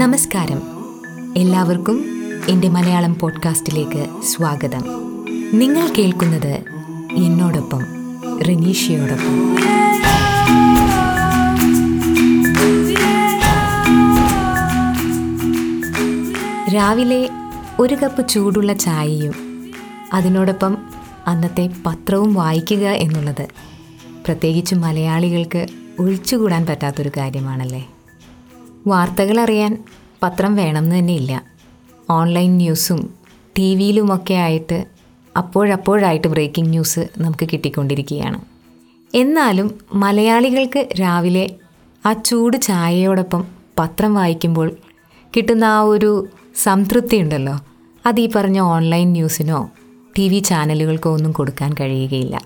നമസ്കാരം, എല്ലാവർക്കും എൻ്റെ മലയാളം പോഡ്കാസ്റ്റിലേക്ക് സ്വാഗതം. നിങ്ങൾ കേൾക്കുന്നത് എന്നോടൊപ്പം റിനീഷയോടൊപ്പം. രാവിലെ ഒരു കപ്പ് ചൂടുള്ള ചായയും അതിനോടൊപ്പം അന്നത്തെ പത്രവും വായിക്കുക എന്നുള്ളത് പ്രത്യേകിച്ച് മലയാളികൾക്ക് ഒഴിച്ചുകൂടാൻ പറ്റാത്തൊരു കാര്യമാണല്ലേ. വാർത്തകളറിയാൻ പത്രം വേണമെന്ന് തന്നെയില്ല. ഓൺലൈൻ ന്യൂസും ടി വിയിലുമൊക്കെ ആയിട്ട് അപ്പോഴപ്പോഴായിട്ട് ബ്രേക്കിംഗ് ന്യൂസ് നമുക്ക് കിട്ടിക്കൊണ്ടിരിക്കുകയാണ്. എന്നാലും മലയാളികൾക്ക് രാവിലെ ആ ചൂട് ചായയോടൊപ്പം പത്രം വായിക്കുമ്പോൾ കിട്ടുന്ന ആ ഒരു സംതൃപ്തി ഉണ്ടല്ലോ, അത് ഈ പറഞ്ഞ ഓൺലൈൻ ന്യൂസിനോ ടി വി ചാനലുകൾക്കോ ഒന്നും കൊടുക്കാൻ കഴിയുകയില്ല.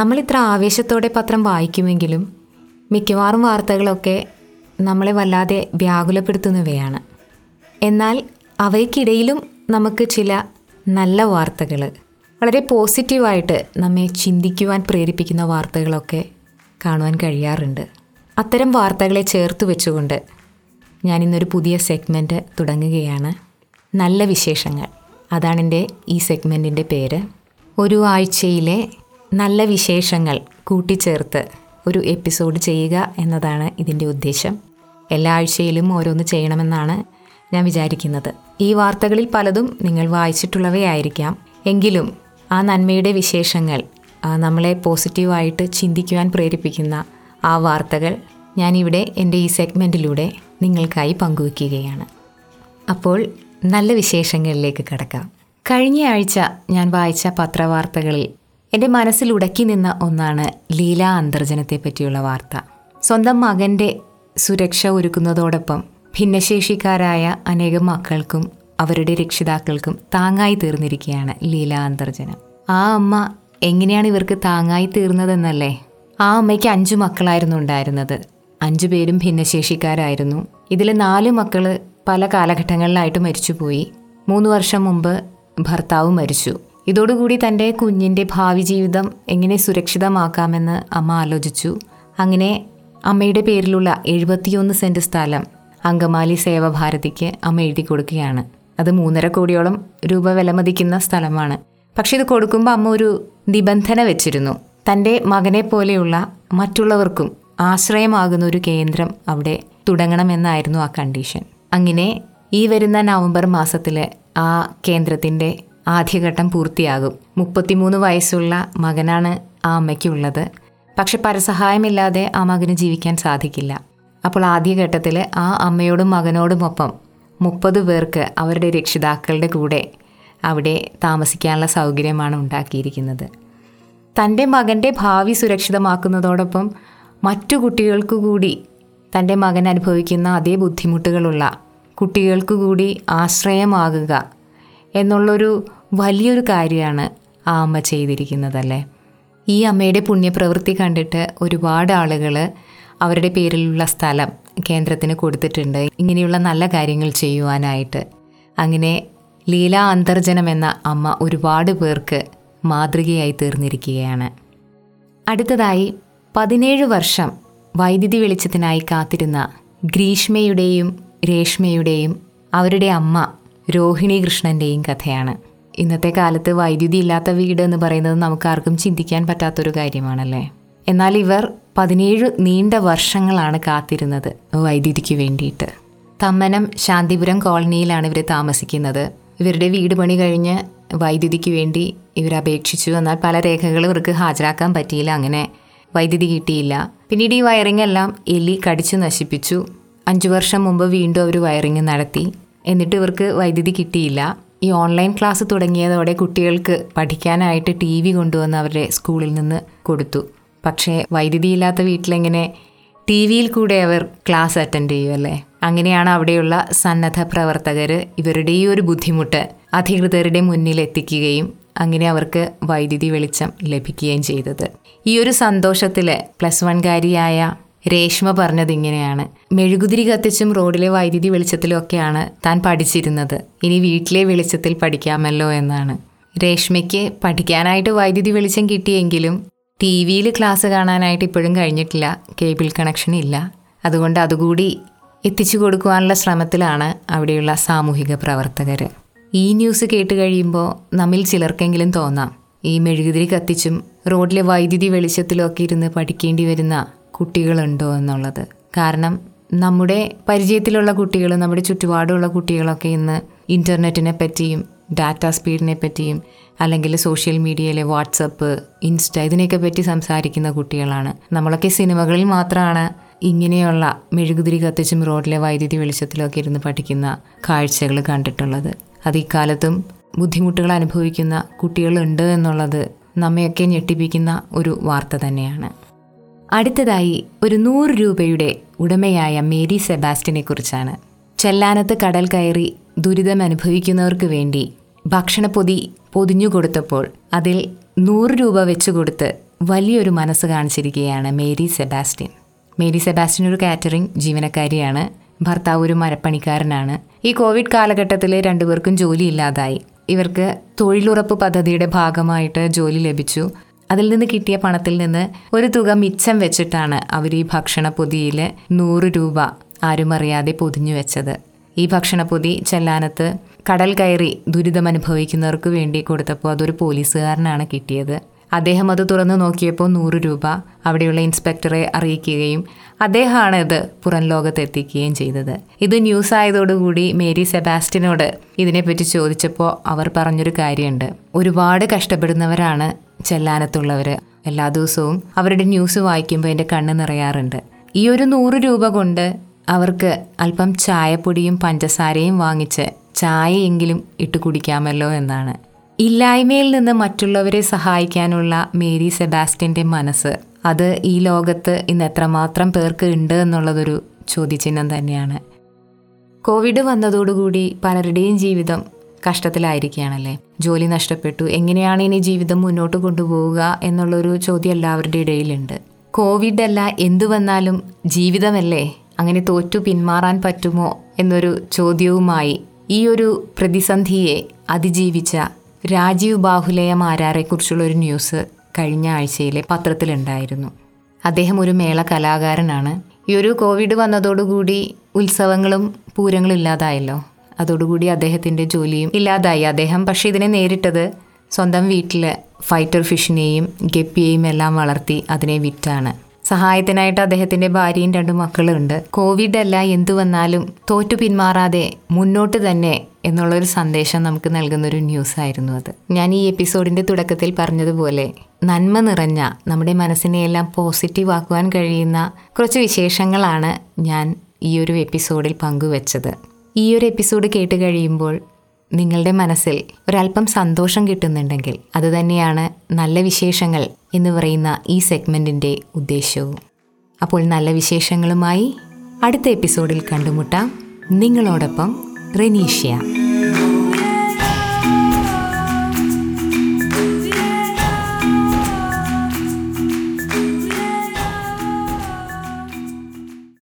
നമ്മളിത്ര ആവേശത്തോടെ പത്രം വായിക്കുമെങ്കിലും മിക്കവാറും വാർത്തകളൊക്കെ നമ്മളെ വല്ലാതെ വ്യാകുലപ്പെടുത്തുന്നവയാണ്. എന്നാൽ അവയ്ക്കിടയിലും നമുക്ക് ചില നല്ല വാർത്തകൾ, വളരെ പോസിറ്റീവായിട്ട് നമ്മെ ചിന്തിക്കുവാൻ പ്രേരിപ്പിക്കുന്ന വാർത്തകളൊക്കെ കാണുവാൻ കഴിയാറുണ്ട്. അത്തരം വാർത്തകളെ ചേർത്ത് വെച്ചുകൊണ്ട് ഞാനിന്നൊരു പുതിയ സെഗ്മെൻറ്റ് തുടങ്ങുകയാണ്. നല്ല വിശേഷങ്ങൾ, അതാണെൻ്റെ ഈ സെഗ്മെൻറ്റിൻ്റെ പേര്. ഒരു ആഴ്ചയിലെ നല്ല വിശേഷങ്ങൾ കൂട്ടിച്ചേർത്ത് ഒരു എപ്പിസോഡ് ചെയ്യുക എന്നതാണ് ഇതിൻ്റെ ഉദ്ദേശം. എല്ലാ ആഴ്ചയിലും ഓരോന്ന് ചെയ്യണമെന്നാണ് ഞാൻ വിചാരിക്കുന്നത്. ഈ വാർത്തകളിൽ പലതും നിങ്ങൾ വായിച്ചിട്ടുള്ളവയായിരിക്കാം, എങ്കിലും ആ നന്മയുടെ വിശേഷങ്ങൾ, നമ്മളെ പോസിറ്റീവായിട്ട് ചിന്തിക്കുവാൻ പ്രേരിപ്പിക്കുന്ന ആ വാർത്തകൾ ഞാനിവിടെ എൻ്റെ ഈ സെഗ്മെൻറ്റിലൂടെ നിങ്ങൾക്കായി പങ്കുവയ്ക്കുകയാണ്. അപ്പോൾ നല്ല വിശേഷങ്ങളിലേക്ക് കടക്കാം. കഴിഞ്ഞ ആഴ്ച ഞാൻ വായിച്ച പത്രവാർത്തകളിൽ എൻ്റെ മനസ്സിൽ ഉടക്കി നിന്ന ഒന്നാണ് ലീല അന്തർജനത്തെ പറ്റിയുള്ള വാർത്ത. സ്വന്തം മകൻ്റെ സുരക്ഷ ഒരുക്കുന്നതോടൊപ്പം ഭിന്നശേഷിക്കാരായ അനേകം മക്കൾക്കും അവരുടെ രക്ഷിതാക്കൾക്കും താങ്ങായി തീർന്നിരിക്കുകയാണ് ലീല അന്തർജനം. ആ അമ്മ എങ്ങനെയാണ് ഇവർക്ക് താങ്ങായി തീർന്നതെന്നല്ലേ. ആ അമ്മയ്ക്ക് 5 മക്കളായിരുന്നു ഉണ്ടായിരുന്നത്. 5 പേരും ഭിന്നശേഷിക്കാരായിരുന്നു. ഇതിൽ 4 മക്കൾ പല കാലഘട്ടങ്ങളിലായിട്ട് മരിച്ചുപോയി. 3 വർഷം മുമ്പ് ഭർത്താവ് മരിച്ചു. ഇതോടുകൂടി തൻ്റെ കുഞ്ഞിൻ്റെ ഭാവി ജീവിതം എങ്ങനെ സുരക്ഷിതമാക്കാമെന്ന് അമ്മ ആലോചിച്ചു. അങ്ങനെ അമ്മയുടെ പേരിലുള്ള 71 സെൻറ്റ് സ്ഥലം അങ്കമാലി സേവാഭാരതിക്ക് അമ്മ എഴുതി കൊടുക്കുകയാണ്. അത് 3.5 കോടിയോളം രൂപ വിലമതിക്കുന്ന സ്ഥലമാണ്. പക്ഷെ ഇത് കൊടുക്കുമ്പോൾ അമ്മ ഒരു നിബന്ധന വെച്ചിരുന്നു. തൻ്റെ മകനെ പോലെയുള്ള മറ്റുള്ളവർക്കും ആശ്രയമാകുന്ന ഒരു കേന്ദ്രം അവിടെ തുടങ്ങണമെന്നായിരുന്നു ആ കണ്ടീഷൻ. അങ്ങനെ ഈ വരുന്ന നവംബർ മാസത്തിൽ ആ കേന്ദ്രത്തിൻ്റെ ആദ്യഘട്ടം പൂർത്തിയാകും. 33 വയസ്സുള്ള മകനാണ് ആ അമ്മയ്ക്കുള്ളത്. പക്ഷെ പരസഹായമില്ലാതെ ആ മകന് ജീവിക്കാൻ സാധിക്കില്ല. അപ്പോൾ ആദ്യഘട്ടത്തിൽ ആ അമ്മയോടും മകനോടുമൊപ്പം 30 പേർക്ക് അവരുടെ രക്ഷിതാക്കളുടെ കൂടെ അവിടെ താമസിക്കാനുള്ള സൗകര്യമാണ് ഉണ്ടാക്കിയിരിക്കുന്നത്. തൻ്റെ മകൻ്റെ ഭാവി സുരക്ഷിതമാക്കുന്നതോടൊപ്പം മറ്റു കുട്ടികൾക്കു കൂടി, തൻ്റെ മകൻ അനുഭവിക്കുന്ന അതേ ബുദ്ധിമുട്ടുകളുള്ള കുട്ടികൾക്കു കൂടി ആശ്രയമാകുക എന്നുള്ളൊരു വലിയൊരു കാര്യമാണ് ആ അമ്മ ചെയ്തിരിക്കുന്നതല്ലേ. ഈ അമ്മയുടെ പുണ്യപ്രവൃത്തി കണ്ടിട്ട് ഒരുപാട് ആളുകൾ അവരുടെ പേരിലുള്ള സ്ഥലം കേന്ദ്രത്തിന് കൊടുത്തിട്ടുണ്ട്, ഇങ്ങനെയുള്ള നല്ല കാര്യങ്ങൾ ചെയ്യുവാനായിട്ട്. അങ്ങനെ ലീല അന്തർജനം എന്ന അമ്മ ഒരുപാട് പേർക്ക് മാതൃകയായി തീർന്നിരിക്കുകയാണ്. അടുത്തതായി 17 വർഷം വൈദ്യുതി വെളിച്ചത്തിനായി കാത്തിരുന്ന ഗ്രീഷ്മയുടെയും രേഷ്മയുടെയും അവരുടെ അമ്മ രോഹിണി കൃഷ്ണൻ്റെയും കഥയാണ്. ഇന്നത്തെ കാലത്ത് വൈദ്യുതി ഇല്ലാത്ത വീട് എന്ന് പറയുന്നത് നമുക്കാർക്കും ചിന്തിക്കാൻ പറ്റാത്തൊരു കാര്യമാണല്ലേ. എന്നാൽ ഇവർ 17 നീണ്ട വർഷങ്ങളാണ് കാത്തിരുന്നത് വൈദ്യുതിക്ക് വേണ്ടിയിട്ട്. തമ്മനം ശാന്തിപുരം കോളനിയിലാണ് ഇവർ താമസിക്കുന്നത്. ഇവരുടെ വീട് പണി കഴിഞ്ഞ് വൈദ്യുതിക്ക് വേണ്ടി ഇവർ അപേക്ഷിച്ചു. എന്നാൽ പല രേഖകളും ഇവർക്ക് ഹാജരാക്കാൻ പറ്റിയില്ല. അങ്ങനെ വൈദ്യുതി കിട്ടിയില്ല. പിന്നീട് ഈ വയറിംഗ് എല്ലാം എലി കടിച്ചു നശിപ്പിച്ചു. 5 വർഷം മുമ്പ് വീണ്ടും അവർ വയറിംഗ് നടത്തി. എന്നിട്ട് ഇവർക്ക് വൈദ്യുതി കിട്ടിയില്ല. ഈ ഓൺലൈൻ ക്ലാസ് തുടങ്ങിയതോടെ കുട്ടികൾക്ക് പഠിക്കാനായിട്ട് TV കൊണ്ടുവന്ന് അവരുടെ സ്കൂളിൽ നിന്ന് കൊടുത്തു. പക്ഷേ വൈദ്യുതിയില്ലാത്ത വീട്ടിലെങ്ങനെ TV യിൽ കൂടെ അവർ ക്ലാസ് അറ്റൻഡ് ചെയ്യുമല്ലേ. അങ്ങനെയാണ് അവിടെയുള്ള സന്നദ്ധ പ്രവർത്തകർ ഇവരുടെ ഈ ഒരു ബുദ്ധിമുട്ട് അധികൃതരുടെ മുന്നിലെത്തിക്കുകയും അങ്ങനെ അവർക്ക് വൈദ്യുതി വെളിച്ചം ലഭിക്കുകയും ചെയ്തത്. ഈ ഒരു സന്തോഷത്തിൽ +1കാരിയായ രേഷ്മ പറഞ്ഞത് ഇങ്ങനെയാണ്: മെഴുകുതിരി കത്തിച്ചും റോഡിലെ വൈദ്യുതി വെളിച്ചത്തിലൊക്കെയാണ് താൻ പഠിച്ചിരുന്നത്. ഇനി വീട്ടിലെ വെളിച്ചത്തിൽ പഠിക്കാമല്ലോ എന്നാണ്. രേഷ്മയ്ക്ക് പഠിക്കാനായിട്ട് വൈദ്യുതി വെളിച്ചം കിട്ടിയെങ്കിലും ടി വിയിൽ ക്ലാസ് കാണാനായിട്ട് ഇപ്പോഴും കഴിഞ്ഞിട്ടില്ല, കേബിൾ കണക്ഷൻ ഇല്ല. അതുകൊണ്ട് അതുകൂടി എത്തിച്ചു കൊടുക്കുവാനുള്ള ശ്രമത്തിലാണ് അവിടെയുള്ള സാമൂഹിക പ്രവർത്തകർ. ഈ ന്യൂസ് കേട്ട് കഴിയുമ്പോൾ നമ്മിൽ ചിലർക്കെങ്കിലും തോന്നാം, ഈ മെഴുകുതിരി കത്തിച്ചും റോഡിലെ വൈദ്യുതി വെളിച്ചത്തിലൊക്കെ ഇരുന്ന് പഠിക്കേണ്ടി വരുന്ന കുട്ടികളുണ്ടോ എന്നുള്ളത്. കാരണം നമ്മുടെ പരിചയത്തിലുള്ള കുട്ടികൾ, നമ്മുടെ ചുറ്റുപാടുമുള്ള കുട്ടികളൊക്കെ ഇന്ന് ഇൻ്റർനെറ്റിനെ പറ്റിയും ഡാറ്റ സ്പീഡിനെ പറ്റിയും അല്ലെങ്കിൽ സോഷ്യൽ മീഡിയയിലെ വാട്സപ്പ്, ഇൻസ്റ്റ ഇതിനെയൊക്കെ പറ്റി സംസാരിക്കുന്ന കുട്ടികളാണ്. നമ്മളൊക്കെ സിനിമകളിൽ മാത്രമാണ് ഇങ്ങനെയുള്ള മെഴുകുതിരി കത്തിച്ചും റോഡിലെ വൈദ്യുതി വെളിച്ചത്തിലൊക്കെ ഇരുന്ന് പഠിക്കുന്ന കാഴ്ചകൾ കണ്ടിട്ടുള്ളത്. അത് ഇക്കാലത്തും ബുദ്ധിമുട്ടുകൾ അനുഭവിക്കുന്ന കുട്ടികളുണ്ട് എന്നുള്ളത് നമ്മയൊക്കെ ഞെട്ടിപ്പിക്കുന്ന ഒരു വാർത്ത തന്നെയാണ്. അടുത്തതായി ഒരു 100 രൂപയുടെ ഉടമയായ മേരി സെബാസ്റ്റ്യനെ കുറിച്ചാണ്. ചെല്ലാനത്ത് കടൽ കയറി ദുരിതം അനുഭവിക്കുന്നവർക്ക് വേണ്ടി ഭക്ഷണപ്പൊതി പൊതിഞ്ഞു കൊടുത്തപ്പോൾ അതിൽ 100 രൂപ വെച്ച് കൊടുത്ത് വലിയൊരു മനസ്സ് കാണിച്ചിരിക്കുകയാണ് മേരി സെബാസ്റ്റ്യൻ. മേരി സെബാസ്റ്റ്യൻ ഒരു കാറ്ററിംഗ് ജീവനക്കാരിയാണ്. ഭർത്താവ് ഒരു മരപ്പണിക്കാരനാണ്. ഈ കോവിഡ് കാലഘട്ടത്തിൽ രണ്ടുപേർക്കും ജോലിയില്ലാതായി. ഇവർക്ക് തൊഴിലുറപ്പ് പദ്ധതിയുടെ ഭാഗമായിട്ട് ജോലി ലഭിച്ചു. അതിൽ നിന്ന് കിട്ടിയ പണത്തിൽ നിന്ന് ഒരു തുക മിച്ചം വെച്ചിട്ടാണ് അവർ ഈ ഭക്ഷണപ്പൊതിയിൽ 100 രൂപ ആരും അറിയാതെ പൊതിഞ്ഞു വെച്ചത്. ഈ ഭക്ഷണപ്പൊതി ചെല്ലാനത്ത് കടൽ കയറി ദുരിതമനുഭവിക്കുന്നവർക്ക് വേണ്ടി കൊടുത്തപ്പോൾ അതൊരു പോലീസുകാരനാണ് കിട്ടിയത്. അദ്ദേഹം അത് തുറന്നു നോക്കിയപ്പോൾ 100 രൂപ അവിടെയുള്ള ഇൻസ്പെക്ടറെ അറിയിക്കുകയും അദ്ദേഹമാണ് ഇത് പുറം ലോകത്തെത്തിക്കുകയും ചെയ്തത്. ഇത് ന്യൂസ് ആയതോടുകൂടി മേരി സെബാസ്റ്റ്യനോട് ഇതിനെപ്പറ്റി ചോദിച്ചപ്പോൾ അവർ പറഞ്ഞൊരു കാര്യമുണ്ട്. ഒരുപാട് കഷ്ടപ്പെടുന്നവരാണ് ചെല്ലാനത്തുള്ളവർ. എല്ലാ ദിവസവും അവരുടെ ന്യൂസ് വായിക്കുമ്പോൾ എൻ്റെ കണ്ണ് നിറയാറുണ്ട്. ഈ ഒരു 100 രൂപ കൊണ്ട് അവർക്ക് അല്പം ചായപ്പൊടിയും പഞ്ചസാരയും വാങ്ങിച്ച് ചായയെങ്കിലും ഇട്ട് കുടിക്കാമല്ലോ എന്നാണ്. ഇല്ലായ്മയിൽ നിന്ന് മറ്റുള്ളവരെ സഹായിക്കാനുള്ള മേരി സെബാസ്റ്റ്യൻ്റെ മനസ്സ്, അത് ഈ ലോകത്ത് ഇന്ന് എത്രമാത്രം പേർക്ക് ഉണ്ട് എന്നുള്ളതൊരു ചോദ്യചിഹ്നം തന്നെയാണ്. കോവിഡ് വന്നതോടുകൂടി പലരുടെയും ജീവിതം കഷ്ടത്തിലായിരിക്കുകയാണല്ലേ. ജോലി നഷ്ടപ്പെട്ടു, എങ്ങനെയാണ് ഇനി ജീവിതം മുന്നോട്ട് കൊണ്ടുപോവുക എന്നുള്ളൊരു ചോദ്യം എല്ലാവരുടെ ഇടയിലുണ്ട്. കോവിഡ് അല്ല, എന്തു വന്നാലും ജീവിതമല്ലേ, അങ്ങനെ തോറ്റു പിന്മാറാൻ പറ്റുമോ എന്നൊരു ചോദ്യവുമായി ഈ ഒരു പ്രതിസന്ധിയെ അതിജീവിച്ച രാജീവ് ബാഹുലയ മാരാരെക്കുറിച്ചുള്ള ഒരു ന്യൂസ് കഴിഞ്ഞ ആഴ്ചയിലെ പത്രത്തിലുണ്ടായിരുന്നു. അദ്ദേഹം ഒരു മേള കലാകാരനാണ്. ഈ ഒരു കോവിഡ് വന്നതോടുകൂടി ഉത്സവങ്ങളും പൂരങ്ങളും ഇല്ലാതായല്ലോ. അതോടുകൂടി അദ്ദേഹത്തിൻ്റെ ജോലിയും ഇല്ലാതായി. അദ്ദേഹം പക്ഷേ ഇതിനെ നേരിട്ടത് സ്വന്തം വീട്ടിൽ ഫൈറ്റർ ഫിഷിനെയും ഗപ്പിയെയും എല്ലാം വളർത്തി അതിനെ വിറ്റാണ്. സഹായത്തിനായിട്ട് അദ്ദേഹത്തിൻ്റെ ഭാര്യയും 2 മക്കളുണ്ട്. കോവിഡ് അല്ല, എന്തു വന്നാലും തോറ്റു പിന്മാറാതെ മുന്നോട്ട് തന്നെ എന്നുള്ളൊരു സന്ദേശം നമുക്ക് നൽകുന്നൊരു ന്യൂസായിരുന്നു അത്. ഞാൻ ഈ എപ്പിസോഡിൻ്റെ തുടക്കത്തിൽ പറഞ്ഞതുപോലെ നന്മ നിറഞ്ഞ, നമ്മുടെ മനസ്സിനെയെല്ലാം പോസിറ്റീവ് ആക്കുവാൻ കഴിയുന്ന കുറച്ച് വിശേഷങ്ങളാണ് ഞാൻ ഈ ഒരു എപ്പിസോഡിൽ പങ്കുവച്ചത്. ഈ ഒരു എപ്പിസോഡ് കേട്ട് കഴിയുമ്പോൾ നിങ്ങളുടെ മനസ്സിൽ ഒരല്പം സന്തോഷം കിട്ടുന്നുണ്ടെങ്കിൽ അതുതന്നെയാണ് നല്ല വിശേഷങ്ങൾ എന്ന് പറയുന്ന ഈ സെഗ്മെൻറ്റിൻ്റെ ഉദ്ദേശവും. അപ്പോൾ നല്ല വിശേഷങ്ങളുമായി അടുത്ത എപ്പിസോഡിൽ കണ്ടുമുട്ടാം. നിങ്ങളോടൊപ്പം റെനീഷ്യ.